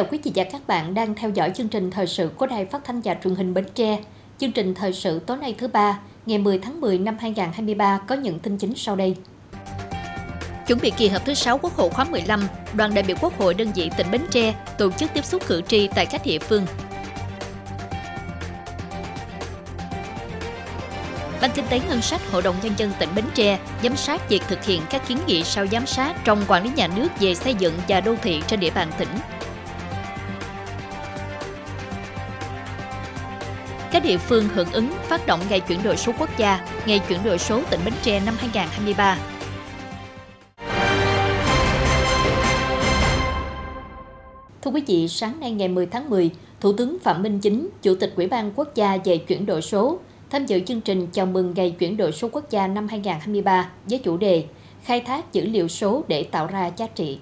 chào quý vị và các bạn đang theo dõi chương trình thời sự của Đài Phát thanh và Truyền hình Bến Tre. Chương trình thời sự tối nay thứ ba, ngày 10 tháng 10 năm 2023 có những tin chính sau đây. Chuẩn bị kỳ họp thứ 6 Quốc hội khóa 15, đoàn đại biểu Quốc hội đơn vị tỉnh Bến Tre tổ chức tiếp xúc cử tri tại các địa phương. Ban Kinh tế Ngân sách Hội đồng Nhân dân tỉnh Bến Tre giám sát việc thực hiện các kiến nghị sau giám sát trong quản lý nhà nước về xây dựng và đô thị trên địa bàn tỉnh. Các địa phương hưởng ứng phát động Ngày chuyển đổi số quốc gia, Ngày chuyển đổi số tỉnh Bến Tre năm 2023. Thưa quý vị, sáng nay ngày 10 tháng 10, Thủ tướng Phạm Minh Chính, Chủ tịch Ủy ban Quốc gia về chuyển đổi số, tham dự chương trình chào mừng Ngày chuyển đổi số quốc gia năm 2023 với chủ đề Khai thác dữ liệu số để tạo ra giá trị.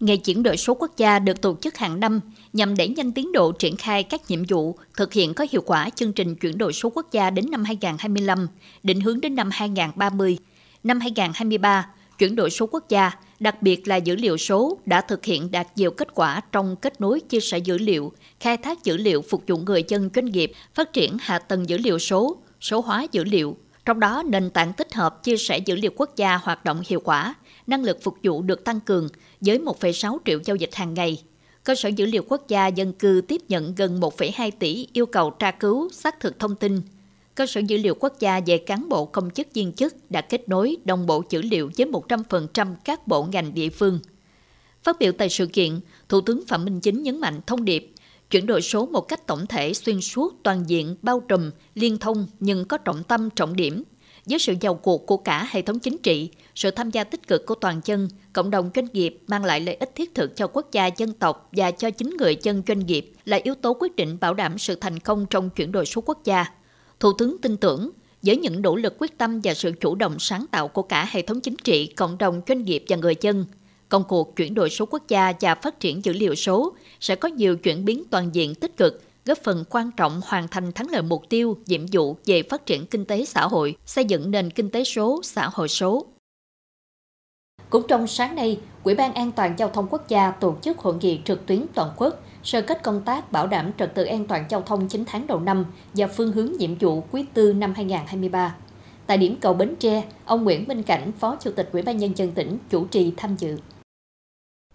Ngày chuyển đổi số quốc gia được tổ chức hàng năm nhằm đẩy nhanh tiến độ triển khai các nhiệm vụ, thực hiện có hiệu quả chương trình chuyển đổi số quốc gia đến năm 2025, định hướng đến năm 2030. Năm 2023, chuyển đổi số quốc gia, đặc biệt là dữ liệu số, đã thực hiện đạt nhiều kết quả trong kết nối chia sẻ dữ liệu, khai thác dữ liệu phục vụ người dân doanh nghiệp, phát triển hạ tầng dữ liệu số, số hóa dữ liệu. Trong đó, nền tảng tích hợp chia sẻ dữ liệu quốc gia hoạt động hiệu quả, năng lực phục vụ được tăng cường với 1,6 triệu giao dịch hàng ngày. Cơ sở dữ liệu quốc gia dân cư tiếp nhận gần 1,2 tỷ yêu cầu tra cứu, xác thực thông tin. Cơ sở dữ liệu quốc gia về cán bộ công chức viên chức đã kết nối đồng bộ dữ liệu với 100% các bộ ngành địa phương. Phát biểu tại sự kiện, Thủ tướng Phạm Minh Chính nhấn mạnh thông điệp chuyển đổi số một cách tổng thể, xuyên suốt, toàn diện, bao trùm, liên thông nhưng có trọng tâm, trọng điểm. Với sự vào cuộc của cả hệ thống chính trị, sự tham gia tích cực của toàn dân, cộng đồng doanh nghiệp mang lại lợi ích thiết thực cho quốc gia, dân tộc và cho chính người dân doanh nghiệp là yếu tố quyết định bảo đảm sự thành công trong chuyển đổi số quốc gia. Thủ tướng tin tưởng, với những nỗ lực quyết tâm và sự chủ động sáng tạo của cả hệ thống chính trị, cộng đồng doanh nghiệp và người dân, công cuộc chuyển đổi số quốc gia và phát triển dữ liệu số sẽ có nhiều chuyển biến toàn diện tích cực, góp phần quan trọng hoàn thành thắng lợi mục tiêu, nhiệm vụ về phát triển kinh tế xã hội, xây dựng nền kinh tế số, xã hội số. Cũng trong sáng nay, Ủy ban An toàn giao thông quốc gia tổ chức hội nghị trực tuyến toàn quốc sơ kết công tác bảo đảm trật tự an toàn giao thông 9 tháng đầu năm và phương hướng nhiệm vụ quý tư năm 2023. Tại điểm cầu Bến Tre, ông Nguyễn Minh Cảnh, Phó Chủ tịch Ủy ban Nhân dân tỉnh, chủ trì tham dự.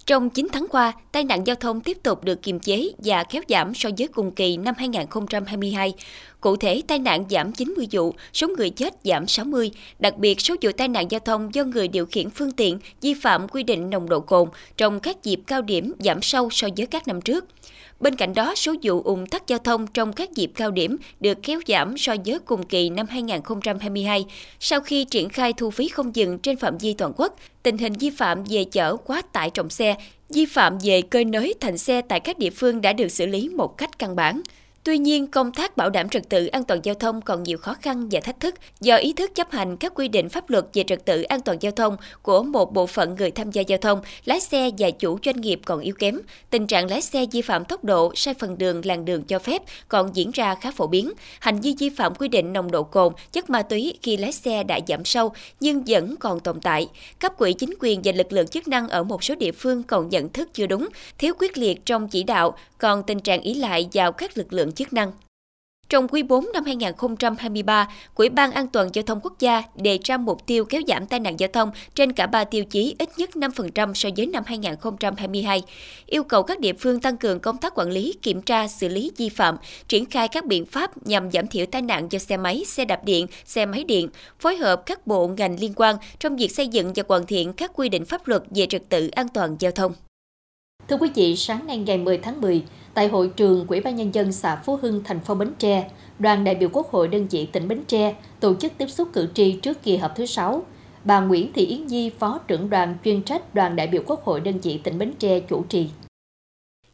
Trong 9 tháng qua, tai nạn giao thông tiếp tục được kiềm chế và kéo giảm so với cùng kỳ năm 2022. Cụ thể, tai nạn giảm 90 vụ, số người chết giảm 60. Đặc biệt, số vụ tai nạn giao thông do người điều khiển phương tiện vi phạm quy định nồng độ cồn trong các dịp cao điểm giảm sâu so với các năm trước. Bên cạnh đó, số vụ ùn tắc giao thông trong các dịp cao điểm được kéo giảm so với cùng kỳ năm 2022. Sau khi triển khai thu phí không dừng trên phạm vi toàn quốc, tình hình vi phạm về chở quá tải trọng xe, vi phạm về cơi nới thành xe tại các địa phương đã được xử lý một cách căn bản. Tuy nhiên, công tác bảo đảm trật tự an toàn giao thông còn nhiều khó khăn và thách thức do ý thức chấp hành các quy định pháp luật về trật tự an toàn giao thông của một bộ phận người tham gia giao thông, lái xe và chủ doanh nghiệp còn yếu kém. Tình trạng lái xe vi phạm tốc độ, sai phần đường, làn đường cho phép còn diễn ra khá phổ biến. Hành vi vi phạm quy định nồng độ cồn, chất ma túy khi lái xe đã giảm sâu nhưng vẫn còn tồn tại. Cấp ủy chính quyền và lực lượng chức năng ở một số địa phương còn nhận thức chưa đúng, thiếu quyết liệt trong chỉ đạo, còn tình trạng ỷ lại vào các lực lượng chức năng. Trong quý 4 năm 2023, Ủy ban An toàn giao thông quốc gia đề ra mục tiêu kéo giảm tai nạn giao thông trên cả 3 tiêu chí ít nhất 5% so với năm 2022, yêu cầu các địa phương tăng cường công tác quản lý, kiểm tra, xử lý vi phạm, triển khai các biện pháp nhằm giảm thiểu tai nạn do xe máy, xe đạp điện, xe máy điện, phối hợp các bộ ngành liên quan trong việc xây dựng và hoàn thiện các quy định pháp luật về trật tự an toàn giao thông. Thưa quý vị, sáng nay ngày 10 tháng 10, tại hội trường Ủy ban Nhân dân xã Phú Hưng, thành phố Bến Tre, đoàn đại biểu Quốc hội đơn vị tỉnh Bến Tre tổ chức tiếp xúc cử tri trước kỳ họp thứ 6. Bà Nguyễn Thị Yến Di, Phó trưởng đoàn chuyên trách đoàn đại biểu Quốc hội đơn vị tỉnh Bến Tre chủ trì.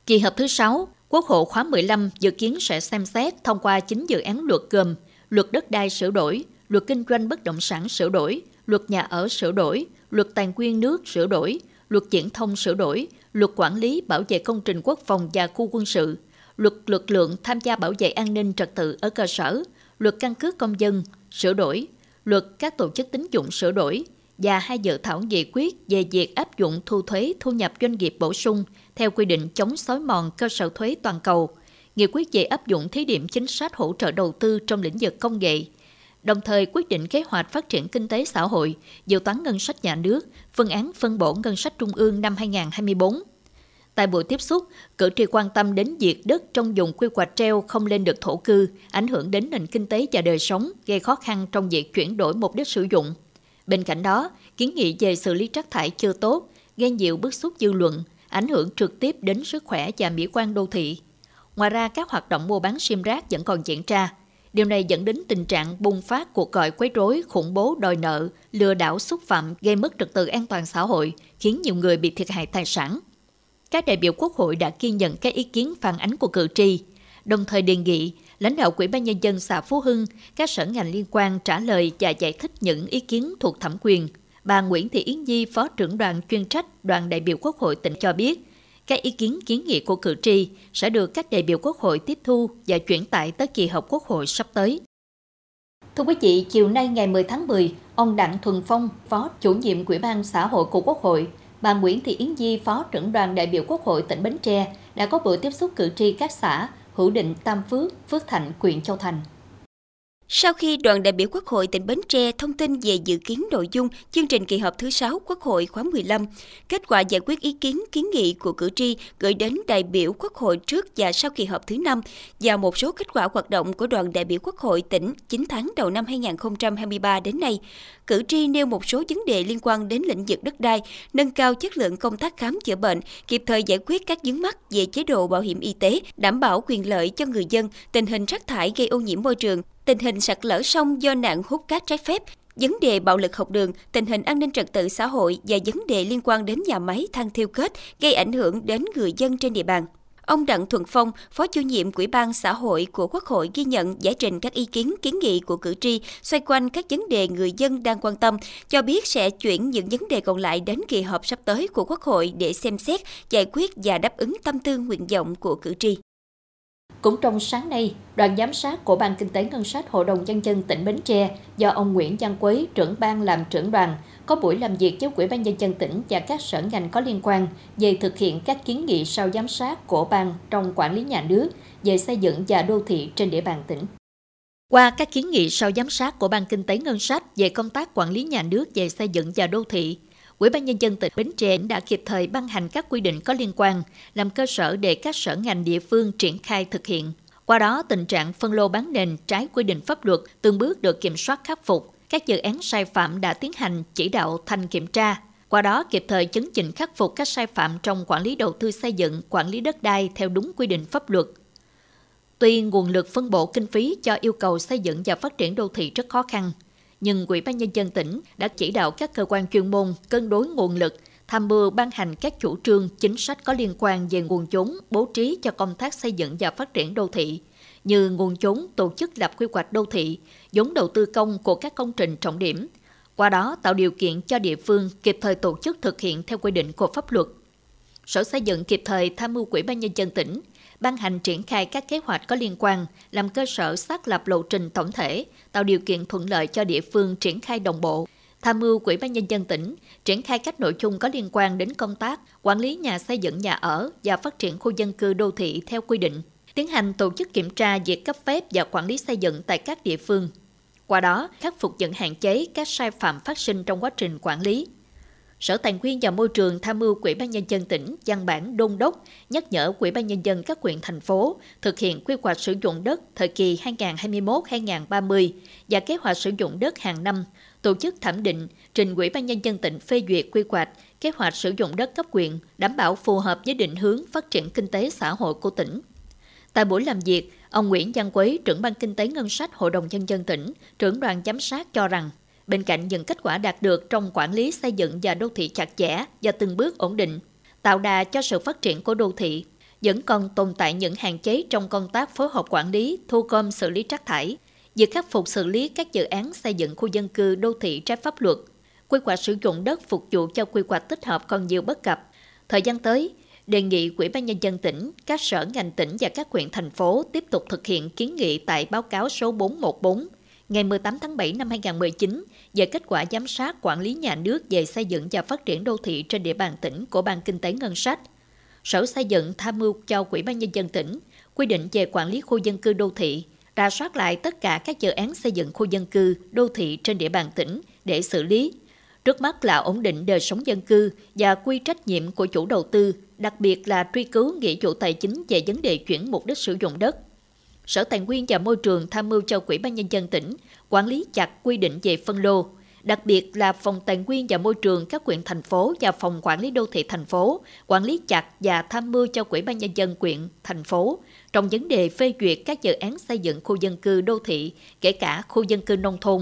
Kỳ họp thứ 6, Quốc hội khóa 15 dự kiến sẽ xem xét thông qua 9 dự án luật gồm Luật đất đai sửa đổi, Luật kinh doanh bất động sản sửa đổi, Luật nhà ở sửa đổi, Luật tài nguyên nước sửa đổi, Luật viễn thông sửa đổi, Luật quản lý bảo vệ công trình quốc phòng và khu quân sự, Luật lực lượng tham gia bảo vệ an ninh trật tự ở cơ sở, Luật căn cước công dân sửa đổi, Luật các tổ chức tín dụng sửa đổi, và hai dự thảo nghị quyết về việc áp dụng thu thuế thu nhập doanh nghiệp bổ sung theo quy định chống xói mòn cơ sở thuế toàn cầu, nghị quyết về áp dụng thí điểm chính sách hỗ trợ đầu tư trong lĩnh vực công nghệ, đồng thời quyết định kế hoạch phát triển kinh tế xã hội, dự toán ngân sách nhà nước, phương án phân bổ ngân sách trung ương năm 2024. Tại buổi tiếp xúc, cử tri quan tâm đến việc đất trong vùng quy hoạch treo không lên được thổ cư, ảnh hưởng đến nền kinh tế và đời sống, gây khó khăn trong việc chuyển đổi mục đích sử dụng. Bên cạnh đó, kiến nghị về xử lý rác thải chưa tốt, gây nhiều bức xúc dư luận, ảnh hưởng trực tiếp đến sức khỏe và mỹ quan đô thị. Ngoài ra, các hoạt động mua bán sim rác vẫn còn diễn ra. Điều này dẫn đến tình trạng bùng phát cuộc gọi quấy rối, khủng bố, đòi nợ, lừa đảo, xúc phạm, gây mất trật tự an toàn xã hội, khiến nhiều người bị thiệt hại tài sản. Các đại biểu Quốc hội đã ghi nhận các ý kiến phản ánh của cử tri, đồng thời đề nghị lãnh đạo Ủy ban Nhân dân xã Phú Hưng, các sở ngành liên quan trả lời và giải thích những ý kiến thuộc thẩm quyền. Bà Nguyễn Thị Yến Di, Phó trưởng đoàn chuyên trách đoàn đại biểu Quốc hội tỉnh cho biết, các ý kiến kiến nghị của cử tri sẽ được các đại biểu Quốc hội tiếp thu và chuyển tải tới kỳ họp Quốc hội sắp tới. Thưa quý vị, chiều nay ngày 10 tháng 10, ông Đặng Thuần Phong, Phó chủ nhiệm Ủy ban xã hội của Quốc hội, bà Nguyễn Thị Yến Di, Phó trưởng đoàn đại biểu Quốc hội tỉnh Bến Tre đã có buổi tiếp xúc cử tri các xã Hữu Định, Tam Phước, Phước Thạnh, huyện Châu Thành. Sau khi đoàn đại biểu Quốc hội tỉnh Bến Tre thông tin về dự kiến nội dung chương trình kỳ họp thứ 6 Quốc hội khóa 15, kết quả giải quyết ý kiến kiến nghị của cử tri gửi đến đại biểu Quốc hội trước và sau kỳ họp thứ 5 và một số kết quả hoạt động của đoàn đại biểu Quốc hội tỉnh 9 tháng đầu năm 2023 đến nay, cử tri nêu một số vấn đề liên quan đến lĩnh vực đất đai, nâng cao chất lượng công tác khám chữa bệnh, kịp thời giải quyết các vướng mắc về chế độ bảo hiểm y tế, đảm bảo quyền lợi cho người dân, tình hình rác thải gây ô nhiễm môi trường, tình hình sạt lở sông do nạn hút cát trái phép, vấn đề bạo lực học đường, tình hình an ninh trật tự xã hội và vấn đề liên quan đến nhà máy than thiêu kết gây ảnh hưởng đến người dân trên địa bàn. Ông Đặng Thuần Phong, Phó chủ nhiệm Ủy ban xã hội của Quốc hội ghi nhận giải trình các ý kiến kiến nghị của cử tri xoay quanh các vấn đề người dân đang quan tâm, cho biết sẽ chuyển những vấn đề còn lại đến kỳ họp sắp tới của Quốc hội để xem xét, giải quyết và đáp ứng tâm tư nguyện vọng của cử tri. Cũng trong sáng nay, đoàn giám sát của Ban Kinh tế Ngân sách Hội đồng Nhân dân tỉnh Bến Tre do ông Nguyễn Văn Quý, trưởng ban làm trưởng đoàn, có buổi làm việc với Ủy ban Nhân dân tỉnh và các sở ngành có liên quan về thực hiện các kiến nghị sau giám sát của ban trong quản lý nhà nước về xây dựng và đô thị trên địa bàn tỉnh. Qua các kiến nghị sau giám sát của Ban Kinh tế Ngân sách về công tác quản lý nhà nước về xây dựng và đô thị, Ủy ban Nhân dân tỉnh Bến Tre đã kịp thời ban hành các quy định có liên quan, làm cơ sở để các sở ngành địa phương triển khai thực hiện. Qua đó, tình trạng phân lô bán nền trái quy định pháp luật từng bước được kiểm soát khắc phục. Các dự án sai phạm đã tiến hành chỉ đạo thanh kiểm tra. Qua đó, kịp thời chấn chỉnh khắc phục các sai phạm trong quản lý đầu tư xây dựng, quản lý đất đai theo đúng quy định pháp luật. Tuy nguồn lực phân bổ kinh phí cho yêu cầu xây dựng và phát triển đô thị rất khó khăn, nhưng Ủy ban Nhân dân tỉnh đã chỉ đạo các cơ quan chuyên môn cân đối nguồn lực, tham mưu ban hành các chủ trương, chính sách có liên quan về nguồn vốn bố trí cho công tác xây dựng và phát triển đô thị, như nguồn vốn tổ chức lập quy hoạch đô thị, vốn đầu tư công của các công trình trọng điểm. Qua đó tạo điều kiện cho địa phương kịp thời tổ chức thực hiện theo quy định của pháp luật. Sở Xây dựng kịp thời tham mưu Ủy ban Nhân dân tỉnh ban hành triển khai các kế hoạch có liên quan, làm cơ sở xác lập lộ trình tổng thể, tạo điều kiện thuận lợi cho địa phương triển khai đồng bộ. Tham mưu Ủy ban Nhân dân tỉnh triển khai các nội dung có liên quan đến công tác quản lý nhà xây dựng nhà ở và phát triển khu dân cư đô thị theo quy định, tiến hành tổ chức kiểm tra việc cấp phép và quản lý xây dựng tại các địa phương. Qua đó, khắc phục những hạn chế các sai phạm phát sinh trong quá trình quản lý. Sở Tài nguyên và Môi trường tham mưu Ủy ban Nhân dân tỉnh văn bản đôn đốc nhắc nhở Ủy ban Nhân dân các huyện thành phố thực hiện quy hoạch sử dụng đất thời kỳ 2021-2030 và kế hoạch sử dụng đất hàng năm, tổ chức thẩm định trình Ủy ban Nhân dân tỉnh phê duyệt quy hoạch, kế hoạch sử dụng đất cấp huyện đảm bảo phù hợp với định hướng phát triển kinh tế xã hội của tỉnh. Tại buổi làm việc, ông Nguyễn Văn Quý, trưởng ban Kinh tế Ngân sách Hội đồng Nhân dân tỉnh, trưởng đoàn giám sát cho rằng, bên cạnh những kết quả đạt được trong quản lý xây dựng và đô thị chặt chẽ và từng bước ổn định, tạo đà cho sự phát triển của đô thị, vẫn còn tồn tại những hạn chế trong công tác phối hợp quản lý, thu gom xử lý rác thải, việc khắc phục xử lý các dự án xây dựng khu dân cư đô thị trái pháp luật, quy hoạch sử dụng đất phục vụ cho quy hoạch tích hợp còn nhiều bất cập. Thời gian tới, đề nghị Ủy ban Nhân dân tỉnh, các sở ngành tỉnh và các huyện thành phố tiếp tục thực hiện kiến nghị tại báo cáo số 414 ngày 18 tháng 7 năm 2019 về kết quả giám sát quản lý nhà nước về xây dựng và phát triển đô thị trên địa bàn tỉnh của Ban Kinh tế Ngân sách. Sở Xây dựng tham mưu cho Ủy ban Nhân dân tỉnh quy định về quản lý khu dân cư đô thị, rà soát lại tất cả các dự án xây dựng khu dân cư đô thị trên địa bàn tỉnh để xử lý. Trước mắt là ổn định đời sống dân cư và quy trách nhiệm của chủ đầu tư, đặc biệt là truy cứu nghĩa vụ tài chính về vấn đề chuyển mục đích sử dụng đất. Sở Tài nguyên và Môi trường tham mưu cho Ủy ban Nhân dân tỉnh quản lý chặt quy định về phân lô, đặc biệt là Phòng Tài nguyên và Môi trường các huyện thành phố và Phòng Quản lý đô thị thành phố quản lý chặt và tham mưu cho Ủy ban Nhân dân huyện thành phố trong vấn đề phê duyệt các dự án xây dựng khu dân cư đô thị, kể cả khu dân cư nông thôn.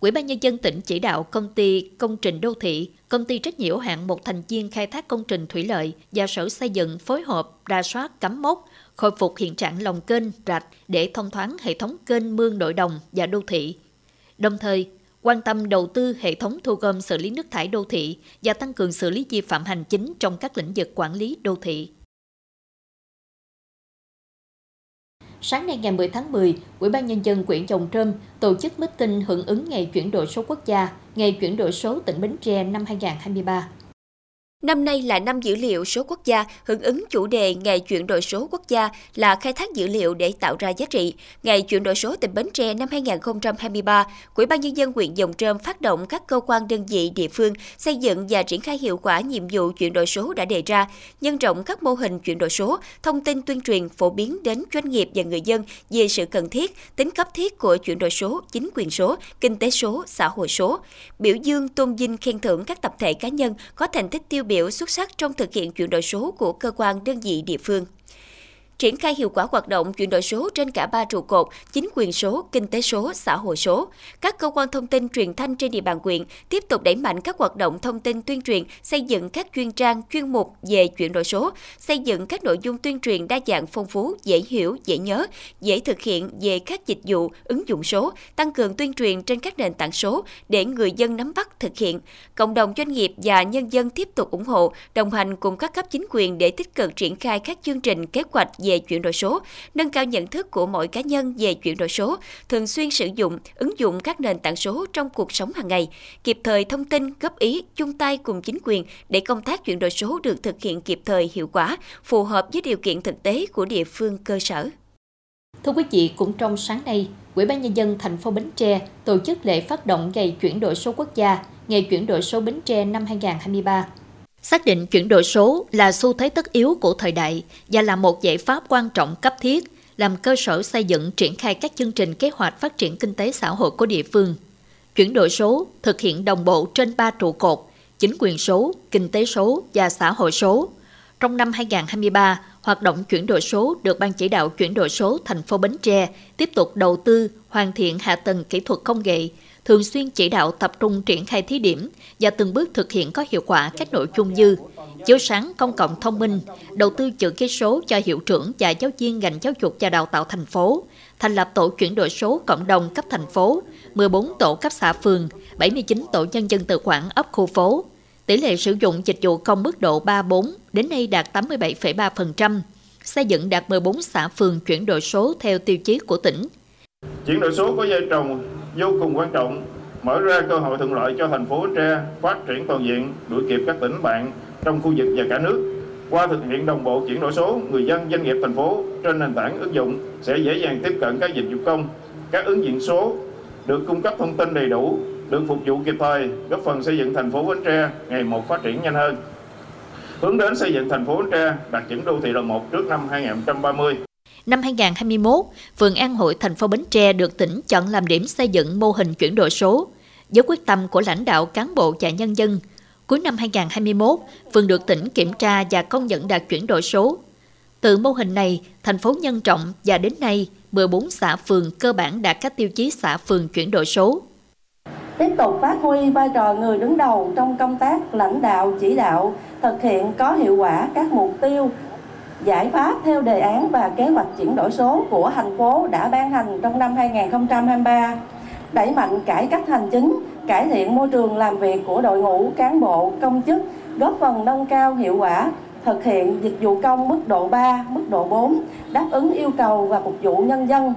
Ủy ban Nhân dân tỉnh chỉ đạo Công ty Công trình Đô thị, Công ty trách nhiệm hữu hạn một thành viên khai thác công trình thủy lợi và Sở Xây dựng phối hợp rà soát cắm mốc, khôi phục hiện trạng lòng kênh, rạch để thông thoáng hệ thống kênh mương nội đồng và đô thị. Đồng thời, quan tâm đầu tư hệ thống thu gom xử lý nước thải đô thị và tăng cường xử lý vi phạm hành chính trong các lĩnh vực quản lý đô thị. Sáng nay ngày 10 tháng 10, Ủy ban Nhân dân huyện GIຈົ່NG TRÔM tổ chức meeting hưởng ứng Ngày chuyển đổi số quốc gia, Ngày chuyển đổi số tỉnh Bến Tre năm 2023. Năm nay là năm dữ liệu số quốc gia, hưởng ứng chủ đề Ngày chuyển đổi số quốc gia là khai thác dữ liệu để tạo ra giá trị. Ngày chuyển đổi số tỉnh Bến Tre năm 2023, Ủy ban Nhân dân huyện GIồng Trơm phát động các cơ quan đơn vị địa phương xây dựng và triển khai hiệu quả nhiệm vụ chuyển đổi số đã đề ra, nhân rộng các mô hình chuyển đổi số, thông tin tuyên truyền phổ biến đến doanh nghiệp và người dân về sự cần thiết, tính cấp thiết của chuyển đổi số, chính quyền số, kinh tế số, xã hội số. Biểu dương, tôn vinh, khen thưởng các tập thể cá nhân có thành tích tiêu biểu xuất sắc trong thực hiện chuyển đổi số của cơ quan đơn vị địa phương. Triển khai hiệu quả hoạt động chuyển đổi số trên cả 3 trụ cột, chính quyền số, kinh tế số, xã hội số. Các cơ quan thông tin truyền thanh trên địa bàn huyện tiếp tục đẩy mạnh các hoạt động thông tin tuyên truyền, xây dựng các chuyên trang, chuyên mục về chuyển đổi số, xây dựng các nội dung tuyên truyền đa dạng phong phú, dễ hiểu, dễ nhớ, dễ thực hiện về các dịch vụ, ứng dụng số, tăng cường tuyên truyền trên các nền tảng số để người dân nắm bắt thực hiện. Cộng đồng doanh nghiệp và nhân dân tiếp tục ủng hộ, đồng hành cùng các cấp chính quyền để tích cực triển khai các chương trình kế hoạch về chuyển đổi số, nâng cao nhận thức của mỗi cá nhân về chuyển đổi số, thường xuyên sử dụng, ứng dụng các nền tảng số trong cuộc sống hàng ngày, kịp thời thông tin, góp ý, chung tay cùng chính quyền để công tác chuyển đổi số được thực hiện kịp thời, hiệu quả, phù hợp với điều kiện thực tế của địa phương cơ sở. Thưa quý vị, cũng trong sáng nay, Ủy ban Nhân dân thành phố Bến Tre tổ chức lễ phát động Ngày chuyển đổi số quốc gia, Ngày chuyển đổi số Bến Tre năm 2023. Xác định chuyển đổi số là xu thế tất yếu của thời đại và là một giải pháp quan trọng cấp thiết, làm cơ sở xây dựng triển khai các chương trình kế hoạch phát triển kinh tế xã hội của địa phương. Chuyển đổi số thực hiện đồng bộ trên 3 trụ cột, chính quyền số, kinh tế số và xã hội số. Trong năm 2023, hoạt động chuyển đổi số được Ban chỉ đạo chuyển đổi số thành phố Bến Tre tiếp tục đầu tư, hoàn thiện hạ tầng kỹ thuật công nghệ, thường xuyên chỉ đạo tập trung triển khai thí điểm và từng bước thực hiện có hiệu quả các nội dung như chiếu sáng công cộng thông minh, đầu tư chữ ký số cho hiệu trưởng và giáo viên ngành giáo dục và đào tạo thành phố, thành lập tổ chuyển đổi số cộng đồng cấp thành phố, 14 tổ cấp xã phường, 79 tổ nhân dân tự quản ấp khu phố. Tỷ lệ sử dụng dịch vụ công mức độ 3-4 đến nay đạt 87,3%, xây dựng đạt 14 xã phường chuyển đổi số theo tiêu chí của tỉnh. Chuyển đổi số có vai trò vô cùng quan trọng, mở ra cơ hội thuận lợi cho thành phố Bến Tre phát triển toàn diện, đuổi kịp các tỉnh bạn trong khu vực và cả nước. Qua thực hiện đồng bộ chuyển đổi số, người dân, doanh nghiệp thành phố trên nền tảng ứng dụng sẽ dễ dàng tiếp cận các dịch vụ công, các ứng dụng số, được cung cấp thông tin đầy đủ, được phục vụ kịp thời, góp phần xây dựng thành phố Bến Tre ngày một phát triển nhanh hơn, hướng đến xây dựng thành phố Bến Tre đạt chuẩn đô thị loại 1 trước năm 2030. Năm 2021, phường An Hội thành phố Bến Tre được tỉnh chọn làm điểm xây dựng mô hình chuyển đổi số. Với quyết tâm của lãnh đạo, cán bộ và nhân dân, cuối năm 2021, phường được tỉnh kiểm tra và công nhận đạt chuyển đổi số. Từ mô hình này, thành phố nhân rộng và đến nay, 14 xã phường cơ bản đạt các tiêu chí xã phường chuyển đổi số. Tiếp tục phát huy vai trò người đứng đầu trong công tác lãnh đạo, chỉ đạo, thực hiện có hiệu quả các mục tiêu, giải pháp theo đề án và kế hoạch chuyển đổi số của thành phố đã ban hành trong năm 2023, đẩy mạnh cải cách hành chính, cải thiện môi trường làm việc của đội ngũ cán bộ, công chức, góp phần nâng cao hiệu quả, thực hiện dịch vụ công mức độ 3, mức độ 4, đáp ứng yêu cầu và phục vụ nhân dân.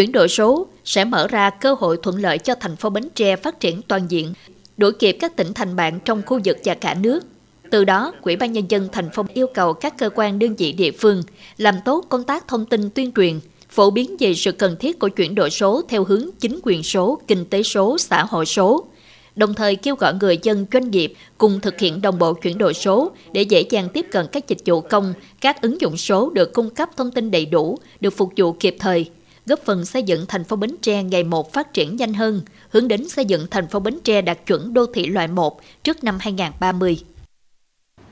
Chuyển đổi số sẽ mở ra cơ hội thuận lợi cho thành phố Bến Tre phát triển toàn diện, đuổi kịp các tỉnh thành bạn trong khu vực và cả nước. Từ đó, Ủy ban Nhân dân thành phố yêu cầu các cơ quan đơn vị địa phương làm tốt công tác thông tin tuyên truyền, phổ biến về sự cần thiết của chuyển đổi số theo hướng chính quyền số, kinh tế số, xã hội số. Đồng thời kêu gọi người dân doanh nghiệp cùng thực hiện đồng bộ chuyển đổi số để dễ dàng tiếp cận các dịch vụ công, các ứng dụng số được cung cấp thông tin đầy đủ, được phục vụ kịp thời, góp phần xây dựng thành phố Bến Tre ngày một phát triển nhanh hơn, hướng đến xây dựng thành phố Bến Tre đạt chuẩn đô thị loại 1 trước năm 2030.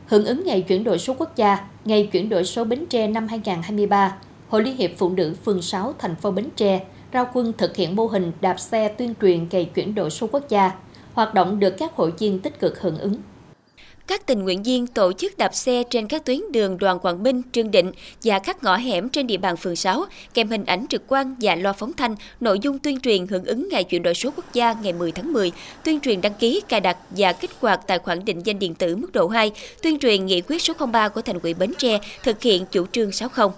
Hưởng ứng Ngày Chuyển đổi số Quốc gia, Ngày Chuyển đổi số Bến Tre năm 2023, Hội Liên hiệp Phụ nữ phường 6 thành phố Bến Tre ra quân thực hiện mô hình đạp xe tuyên truyền Ngày Chuyển đổi số Quốc gia. Hoạt động được các hội viên tích cực hưởng ứng. Các tình nguyện viên tổ chức đạp xe trên các tuyến đường Đoàn Quảng Minh, Trương Định và các ngõ hẻm trên địa bàn phường 6, kèm hình ảnh trực quan và loa phóng thanh, nội dung tuyên truyền hưởng ứng Ngày Chuyển đổi số Quốc gia ngày 10 tháng 10, tuyên truyền đăng ký, cài đặt và kích hoạt tài khoản định danh điện tử mức độ 2, tuyên truyền nghị quyết số 03 của Thành ủy Bến Tre thực hiện chủ trương 60.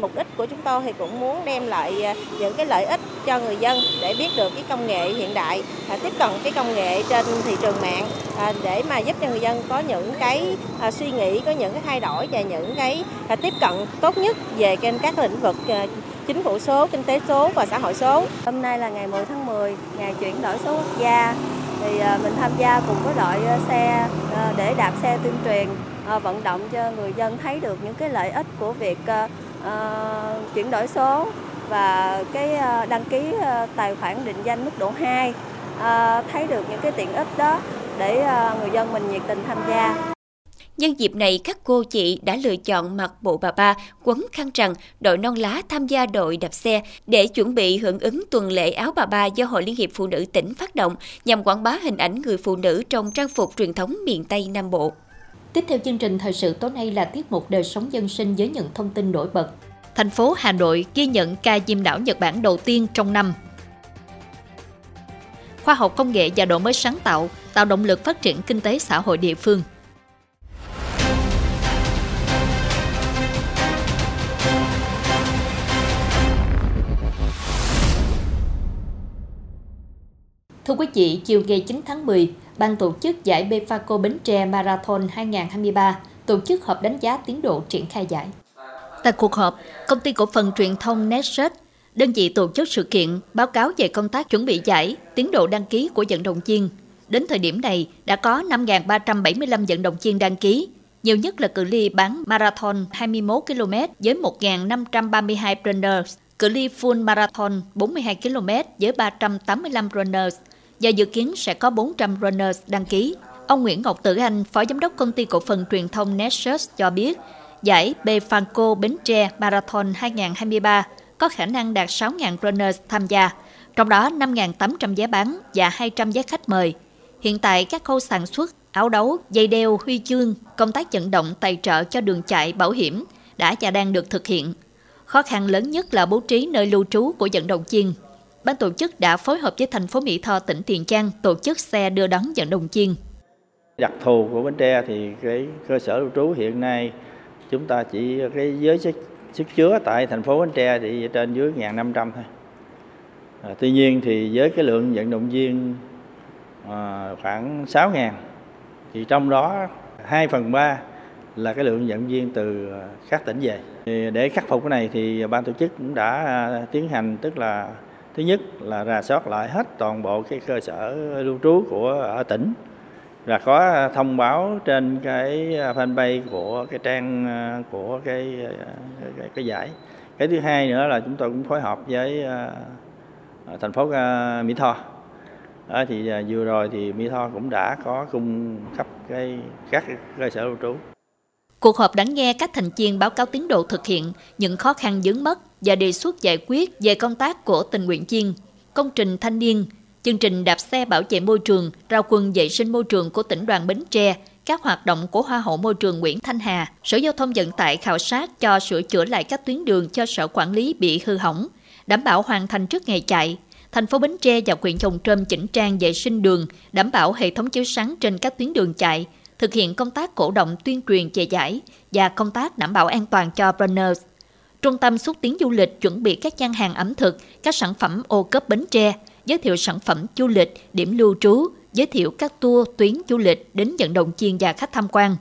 Mục đích của chúng tôi thì cũng muốn đem lại những cái lợi ích cho người dân để biết được cái công nghệ hiện đại, tiếp cận cái công nghệ trên thị trường mạng để mà giúp cho người dân có những cái suy nghĩ, có những cái thay đổi và những cái tiếp cận tốt nhất về các lĩnh vực chính phủ số, kinh tế số và xã hội số. Hôm nay là ngày 10 tháng 10, Ngày Chuyển đổi số Quốc gia, thì mình tham gia cùng với đội xe để đạp xe tuyên truyền, vận động cho người dân thấy được những cái lợi ích của việc chuyển đổi số và cái đăng ký tài khoản định danh mức độ 2, thấy được những cái tiện ích đó để người dân mình nhiệt tình tham gia. Nhân dịp này, các cô chị đã lựa chọn mặc bộ bà ba, quấn khăn trằn, đội non lá tham gia đội đạp xe để chuẩn bị hưởng ứng tuần lễ áo bà ba do Hội Liên hiệp Phụ nữ tỉnh phát động nhằm quảng bá hình ảnh người phụ nữ trong trang phục truyền thống miền Tây Nam Bộ. Tiếp theo chương trình thời sự tối nay là tiết mục đời sống dân sinh với những thông tin nổi bật. Thành phố Hà Nội ghi nhận ca diêm đảo Nhật Bản đầu tiên trong năm. Khoa học công nghệ và đổi mới sáng tạo tạo động lực phát triển kinh tế xã hội địa phương. Thưa quý vị, chiều ngày 9 tháng 10, Ban tổ chức giải Bephaco Bến Tre Marathon 2023 tổ chức họp đánh giá tiến độ triển khai giải. Tại cuộc họp, Công ty Cổ phần Truyền thông Netsec, đơn vị tổ chức sự kiện, báo cáo về công tác chuẩn bị giải, tiến độ đăng ký của vận động viên. Đến thời điểm này, đã có 5.375 vận động viên đăng ký, nhiều nhất là cự ly bán marathon 21 km với 1.532 runners, cự ly full marathon 42 km với 385 runners. Và dự kiến sẽ có 400 runners đăng ký. Ông Nguyễn Ngọc Tử Anh, Phó Giám đốc Công ty Cổ phần Truyền thông Netsec cho biết, giải Bephaco Bến Tre Marathon 2023 có khả năng đạt 6.000 runners tham gia, trong đó 5.800 vé bán và 200 vé khách mời. Hiện tại, các khâu sản xuất, áo đấu, dây đeo, huy chương, công tác vận động tài trợ cho đường chạy, bảo hiểm đã và đang được thực hiện. Khó khăn lớn nhất là bố trí nơi lưu trú của vận động viên. Ban tổ chức đã phối hợp với thành phố Mỹ Tho, tỉnh Tiền Giang tổ chức xe đưa đón vận động viên. Đặc thù của Bến Tre thì cái cơ sở lưu trú hiện nay chúng ta chỉ cái giới sức chứa tại thành phố Bến Tre thì trên dưới 1.500 thôi. Tuy nhiên thì với cái lượng vận động viên khoảng 6.000 thì trong đó 2/3 là cái lượng vận động viên từ các tỉnh về. Thì để khắc phục cái này thì ban tổ chức cũng đã tiến hành, tức là thứ nhất là rà soát lại hết toàn bộ cái cơ sở lưu trú của ở tỉnh, và có thông báo trên cái fanpage của cái trang của cái giải. Cái thứ hai nữa là chúng tôi cũng phối hợp với thành phố Mỹ Tho. Thì vừa rồi thì Mỹ Tho cũng đã có cung cấp các cơ sở lưu trú. Cuộc họp lắng nghe các thành viên báo cáo tiến độ thực hiện, những khó khăn vướng mắc và đề xuất giải quyết về công tác của tình nguyện viên, công trình thanh niên, chương trình đạp xe bảo vệ môi trường, rao quân vệ sinh môi trường của tỉnh đoàn Bến Tre, các hoạt động của Hoa hậu môi trường Nguyễn Thanh Hà, Sở Giao thông Vận tải khảo sát cho sửa chữa lại các tuyến đường cho sở quản lý bị hư hỏng, đảm bảo hoàn thành trước ngày chạy. Thành phố Bến Tre và huyện Giồng Trôm chỉnh trang vệ sinh đường, đảm bảo hệ thống chiếu sáng trên các tuyến đường chạy, thực hiện công tác cổ động tuyên truyền về giải và công tác đảm bảo an toàn cho runners. Trung tâm xúc tiến du lịch chuẩn bị các gian hàng ẩm thực, các sản phẩm OCOP Bến Tre, giới thiệu sản phẩm du lịch, điểm lưu trú, giới thiệu các tour tuyến du lịch đến vận động viên và khách tham quan.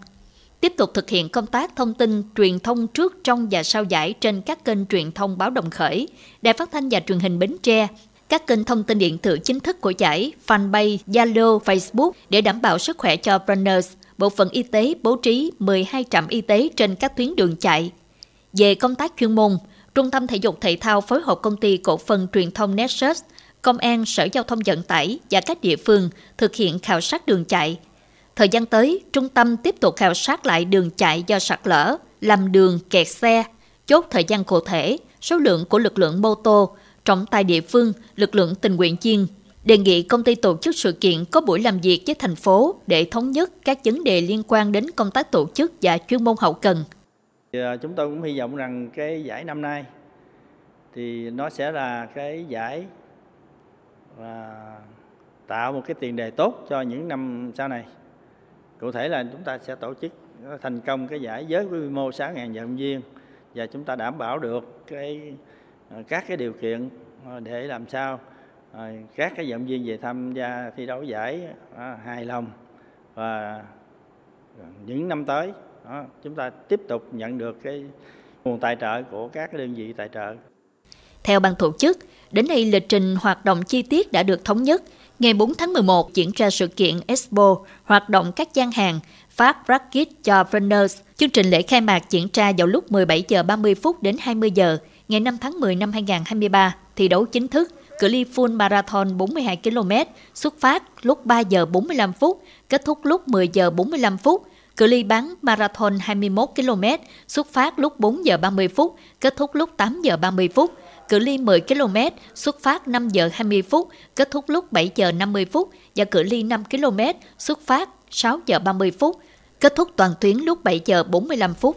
Tiếp tục thực hiện công tác thông tin, truyền thông trước, trong và sau giải trên các kênh truyền thông báo Đồng Khởi, Đài Phát thanh và Truyền hình Bến Tre, các kênh thông tin điện tử chính thức của giải, fanpage, Zalo, Facebook để đảm bảo sức khỏe cho runners. Bộ phận y tế bố trí 12 trạm y tế trên các tuyến đường chạy. Về công tác chuyên môn, Trung tâm Thể dục Thể thao phối hợp Công ty Cổ phần Truyền thông NHຈົ່T, Công an, Sở Giao thông Vận tải và các địa phương thực hiện khảo sát đường chạy. Thời gian tới, trung tâm tiếp tục khảo sát lại đường chạy do sạt lở, làm đường, kẹt xe, chốt thời gian cụ thể, số lượng của lực lượng mô tô, trọng tài địa phương, lực lượng tình nguyện viên. Đề nghị công ty tổ chức sự kiện có buổi làm việc với thành phố để thống nhất các vấn đề liên quan đến công tác tổ chức và chuyên môn hậu cần. Chúng tôi cũng hy vọng rằng cái giải năm nay thì nó sẽ là cái giải và tạo một cái tiền đề tốt cho những năm sau này. Cụ thể là chúng ta sẽ tổ chức thành công cái giải với quy mô 6.000 vận động viên và chúng ta đảm bảo được các điều kiện để làm sao các vận động viên về tham gia thi đấu giải hài lòng, và những năm tới chúng ta tiếp tục nhận được cái nguồn tài trợ của các đơn vị tài trợ. Theo ban tổ chức, đến nay lịch trình hoạt động chi tiết đã được thống nhất. Ngày 4 tháng 11 diễn ra sự kiện Expo, hoạt động các gian hàng, phát bracket cho runners. Chương trình lễ khai mạc diễn ra vào lúc 17h30 đến 20h ngày 5 tháng 10 năm 2023, thi đấu chính thức, cự ly full marathon 42 km, xuất phát lúc 3h45, kết thúc lúc 10h45, cự ly bán marathon 21 km, xuất phát lúc 4h30, kết thúc lúc 8h30. Cự ly 10 km, xuất phát 5h20, kết thúc lúc 7h50 và cự ly 5 km, xuất phát 6h30, kết thúc toàn tuyến lúc 7h45.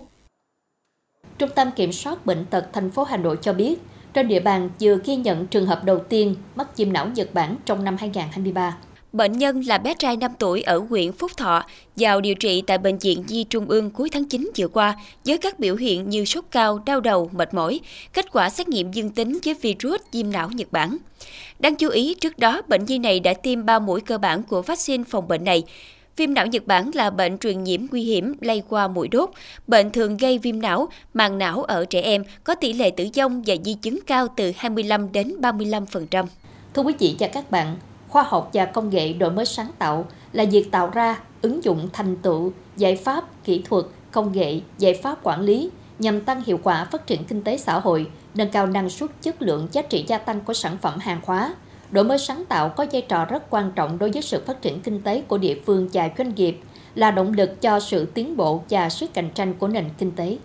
Trung tâm Kiểm soát Bệnh tật thành phố Hà Nội cho biết, trên địa bàn vừa ghi nhận trường hợp đầu tiên mắc viêm não Nhật Bản trong năm 2023. Bệnh nhân là bé trai 5 tuổi ở huyện Phúc Thọ, vào điều trị tại Bệnh viện Nhi Trung ương cuối tháng 9 vừa qua với các biểu hiện như sốt cao, đau đầu, mệt mỏi. Kết quả xét nghiệm dương tính với virus viêm não Nhật Bản. Đáng chú ý, trước đó bệnh nhi này đã tiêm 3 mũi cơ bản của vaccine phòng bệnh này. Viêm não Nhật Bản là bệnh truyền nhiễm nguy hiểm lây qua muỗi đốt. Bệnh thường gây viêm não, màng não ở trẻ em, có tỷ lệ tử vong và di chứng cao từ 25 đến 35%. Thưa quý vị và các bạn, khoa học và công nghệ đổi mới sáng tạo là việc tạo ra, ứng dụng thành tựu, giải pháp, kỹ thuật, công nghệ, giải pháp quản lý nhằm tăng hiệu quả phát triển kinh tế xã hội, nâng cao năng suất, chất lượng, giá trị gia tăng của sản phẩm hàng hóa. Đổi mới sáng tạo có vai trò rất quan trọng đối với sự phát triển kinh tế của địa phương và doanh nghiệp, là động lực cho sự tiến bộ và sức cạnh tranh của nền kinh tế.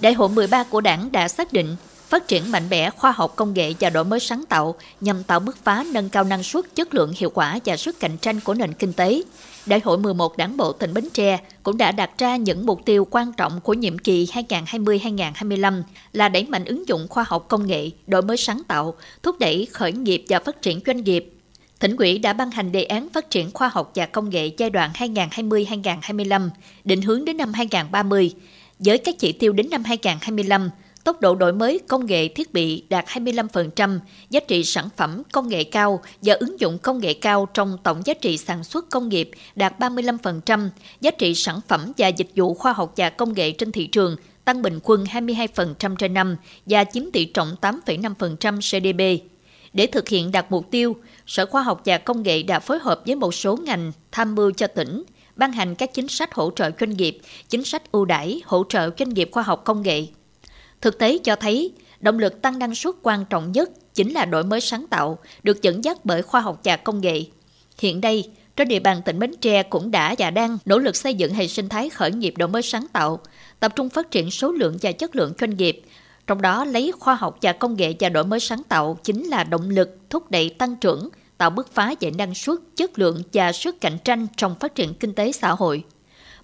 Đại hội 13 của Đảng đã xác định phát triển mạnh mẽ khoa học công nghệ và đổi mới sáng tạo nhằm tạo bứt phá nâng cao năng suất, chất lượng, hiệu quả và sức cạnh tranh của nền kinh tế. Đại hội 11 Đảng bộ tỉnh Bến Tre cũng đã đặt ra những mục tiêu quan trọng của nhiệm kỳ 2020-2025 là đẩy mạnh ứng dụng khoa học công nghệ, đổi mới sáng tạo, thúc đẩy khởi nghiệp và phát triển doanh nghiệp. Tỉnh ủy đã ban hành đề án phát triển khoa học và công nghệ giai đoạn 2020-2025, định hướng đến năm 2030, với các chỉ tiêu đến năm 2025. Tốc độ đổi mới công nghệ thiết bị đạt 25%, giá trị sản phẩm công nghệ cao và ứng dụng công nghệ cao trong tổng giá trị sản xuất công nghiệp đạt 35%, giá trị sản phẩm và dịch vụ khoa học và công nghệ trên thị trường tăng bình quân 22% trên năm và chiếm tỷ trọng 8,5% GDP. Để thực hiện đạt mục tiêu, Sở Khoa học và Công nghệ đã phối hợp với một số ngành tham mưu cho tỉnh, ban hành các chính sách hỗ trợ doanh nghiệp, chính sách ưu đãi hỗ trợ doanh nghiệp khoa học công nghệ. Thực tế cho thấy, động lực tăng năng suất quan trọng nhất chính là đổi mới sáng tạo, được dẫn dắt bởi khoa học và công nghệ. Hiện nay, trên địa bàn tỉnh Bến Tre cũng đã và đang nỗ lực xây dựng hệ sinh thái khởi nghiệp đổi mới sáng tạo, tập trung phát triển số lượng và chất lượng doanh nghiệp, trong đó lấy khoa học và công nghệ và đổi mới sáng tạo chính là động lực thúc đẩy tăng trưởng, tạo bứt phá về năng suất, chất lượng và sức cạnh tranh trong phát triển kinh tế xã hội.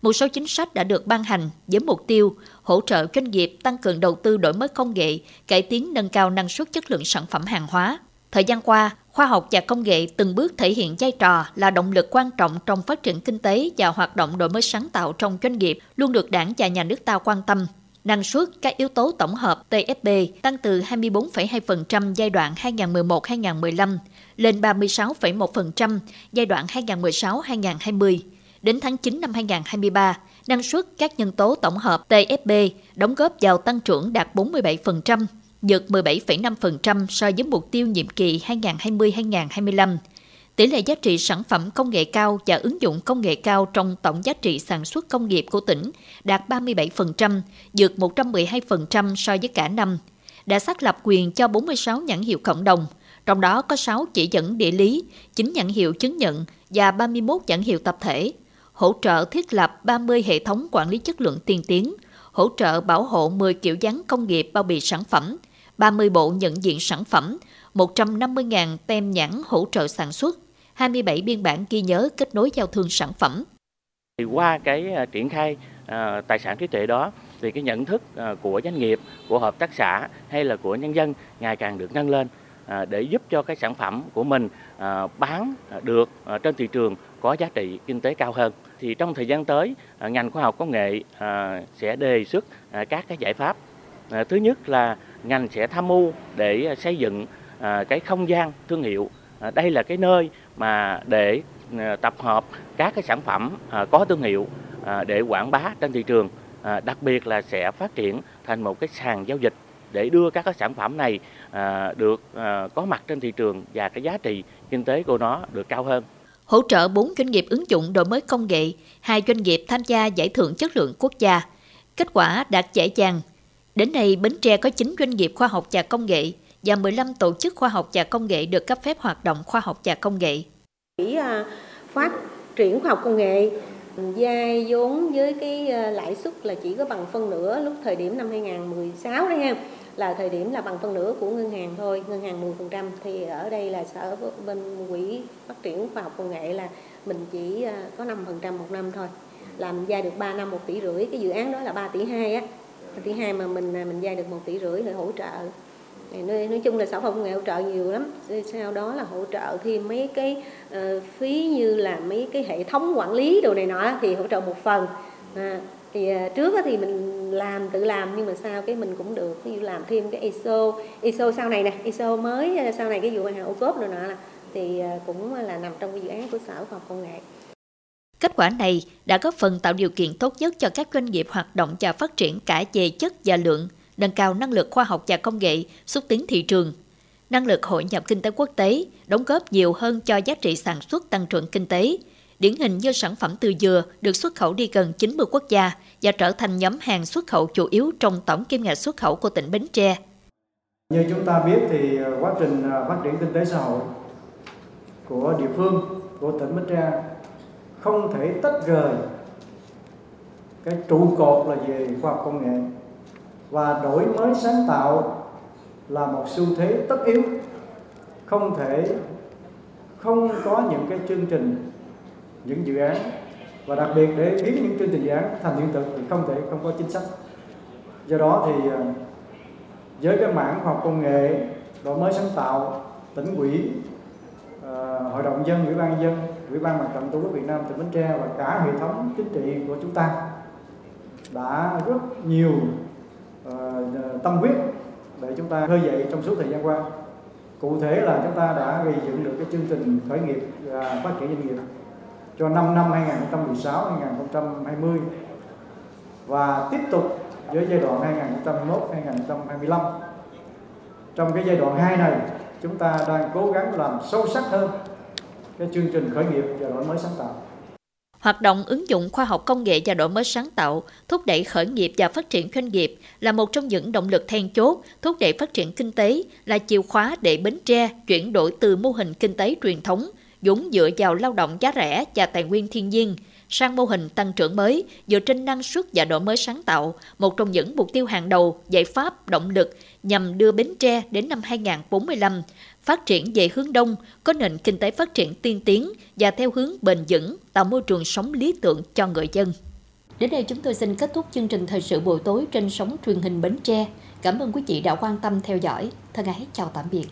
Một số chính sách đã được ban hành với mục tiêu hỗ trợ doanh nghiệp tăng cường đầu tư đổi mới công nghệ, cải tiến nâng cao năng suất chất lượng sản phẩm hàng hóa. Thời gian qua, khoa học và công nghệ từng bước thể hiện vai trò là động lực quan trọng trong phát triển kinh tế và hoạt động đổi mới sáng tạo trong doanh nghiệp, luôn được Đảng và Nhà nước ta quan tâm. Năng suất các yếu tố tổng hợp TFP tăng từ 24,2% giai đoạn 2011-2015 lên 36,1% giai đoạn 2016-2020. Đến tháng 9 năm 2023, năng suất các nhân tố tổng hợp TFP đóng góp vào tăng trưởng đạt 47%, vượt 17,5% so với mục tiêu nhiệm kỳ 2020-2025. Tỷ lệ giá trị sản phẩm công nghệ cao và ứng dụng công nghệ cao trong tổng giá trị sản xuất công nghiệp của tỉnh đạt 37%, vượt 112% so với cả năm. Đã xác lập quyền cho 46 nhãn hiệu cộng đồng, trong đó có 6 chỉ dẫn địa lý, 9 nhãn hiệu chứng nhận và 31 nhãn hiệu tập thể, hỗ trợ thiết lập 30 hệ thống quản lý chất lượng tiên tiến, hỗ trợ bảo hộ 10 kiểu dáng công nghiệp bao bì sản phẩm, 30 bộ nhận diện sản phẩm, 150.000 tem nhãn hỗ trợ sản xuất, 27 biên bản ghi nhớ kết nối giao thương sản phẩm. Thì qua cái triển khai tài sản trí tuệ đó, thì cái nhận thức của doanh nghiệp, của hợp tác xã hay là của nhân dân ngày càng được nâng lên để giúp cho cái sản phẩm của mình bán được trên thị trường có giá trị kinh tế cao hơn. Thì trong thời gian tới, ngành khoa học công nghệ sẽ đề xuất các cái giải pháp. Thứ nhất là ngành sẽ tham mưu để xây dựng cái không gian thương hiệu. Đây là cái nơi mà để tập hợp các cái sản phẩm có thương hiệu để quảng bá trên thị trường. Đặc biệt là sẽ phát triển thành một cái sàn giao dịch để đưa các cái sản phẩm này được có mặt trên thị trường và cái giá trị kinh tế của nó được cao hơn. Hỗ trợ 4 doanh nghiệp ứng dụng đổi mới công nghệ, 2 doanh nghiệp tham gia giải thưởng chất lượng quốc gia. Kết quả đạt dễ dàng. Đến nay, Bến Tre có 9 doanh nghiệp khoa học và công nghệ và 15 tổ chức khoa học và công nghệ được cấp phép hoạt động khoa học và công nghệ. Phát triển khoa học công nghệ vay vốn với cái lãi suất là chỉ có bằng phân nửa lúc thời điểm năm 2016 đấy ha, là thời điểm là bằng phân nửa của ngân hàng thôi, ngân hàng 10%. Thì ở đây là sở bên quỹ phát triển khoa học công nghệ là mình chỉ có 5% một năm thôi, làm vay được 3 năm 1,5 tỷ, cái dự án đó là 3,2 tỷ á. Thứ hai mà mình vay được 1,5 tỷ rồi hỗ trợ. Nói chung là sản phẩm công nghệ hỗ trợ nhiều lắm. Sau đó là hỗ trợ thêm mấy cái phí như là mấy cái hệ thống quản lý đồ này nọ thì hỗ trợ một phần. Thì trước thì mình tự làm nhưng mà sau cái mình cũng được ví dụ làm thêm cái ISO sau này nè, ISO mới sau này cái vụ hàng OCOP đồ nọ thì cũng là nằm trong cái dự án của Sở Khoa học Công nghệ. Kết quả này đã góp phần tạo điều kiện tốt nhất cho các doanh nghiệp hoạt động và phát triển cả về chất và lượng, nâng cao năng lực khoa học và công nghệ, xúc tiến thị trường. Năng lực hội nhập kinh tế quốc tế đóng góp nhiều hơn cho giá trị sản xuất tăng trưởng kinh tế. Điển hình như sản phẩm từ dừa được xuất khẩu đi gần 90 quốc gia và trở thành nhóm hàng xuất khẩu chủ yếu trong tổng kim ngạch xuất khẩu của tỉnh Bến Tre. Như chúng ta biết thì quá trình phát triển kinh tế xã hội của địa phương, của tỉnh Bến Tre không thể tách rời cái trụ cột là về khoa học công nghệ, và đổi mới sáng tạo là một xu thế tất yếu, không thể không có những cái chương trình, những dự án, và đặc biệt để biến những chương trình dự án thành hiện thực thì không thể không có chính sách. Do đó thì với cái mảng khoa học công nghệ, đổi mới sáng tạo, tỉnh ủy, hội đồng dân, ủy ban dân, Ủy ban Mặt trận Tổ quốc Việt Nam tỉnh Bến Tre và cả hệ thống chính trị của chúng ta đã rất nhiều tâm huyết để chúng ta khơi dậy trong suốt thời gian qua. Cụ thể là chúng ta đã gây dựng được cái chương trình khởi nghiệp và phát triển doanh nghiệp cho 5 năm 2016-2020 và tiếp tục với giai đoạn 2021-2025. Trong cái giai đoạn 2 này, chúng ta đang cố gắng làm sâu sắc hơn cái chương trình khởi nghiệp và đổi mới sáng tạo. Hoạt động ứng dụng khoa học công nghệ và đổi mới sáng tạo, thúc đẩy khởi nghiệp và phát triển doanh nghiệp là một trong những động lực then chốt, thúc đẩy phát triển kinh tế, là chìa khóa để Bến Tre chuyển đổi từ mô hình kinh tế truyền thống, vốn dựa vào lao động giá rẻ và tài nguyên thiên nhiên, sang mô hình tăng trưởng mới, dựa trên năng suất và đổi mới sáng tạo, một trong những mục tiêu hàng đầu, giải pháp, động lực nhằm đưa Bến Tre đến năm 2045, phát triển về hướng Đông, có nền kinh tế phát triển tiên tiến và theo hướng bền vững, tạo môi trường sống lý tưởng cho người dân. Đến đây chúng tôi xin kết thúc chương trình thời sự buổi tối trên sóng truyền hình Bến Tre. Cảm ơn quý vị đã quan tâm theo dõi. Thân ái chào tạm biệt.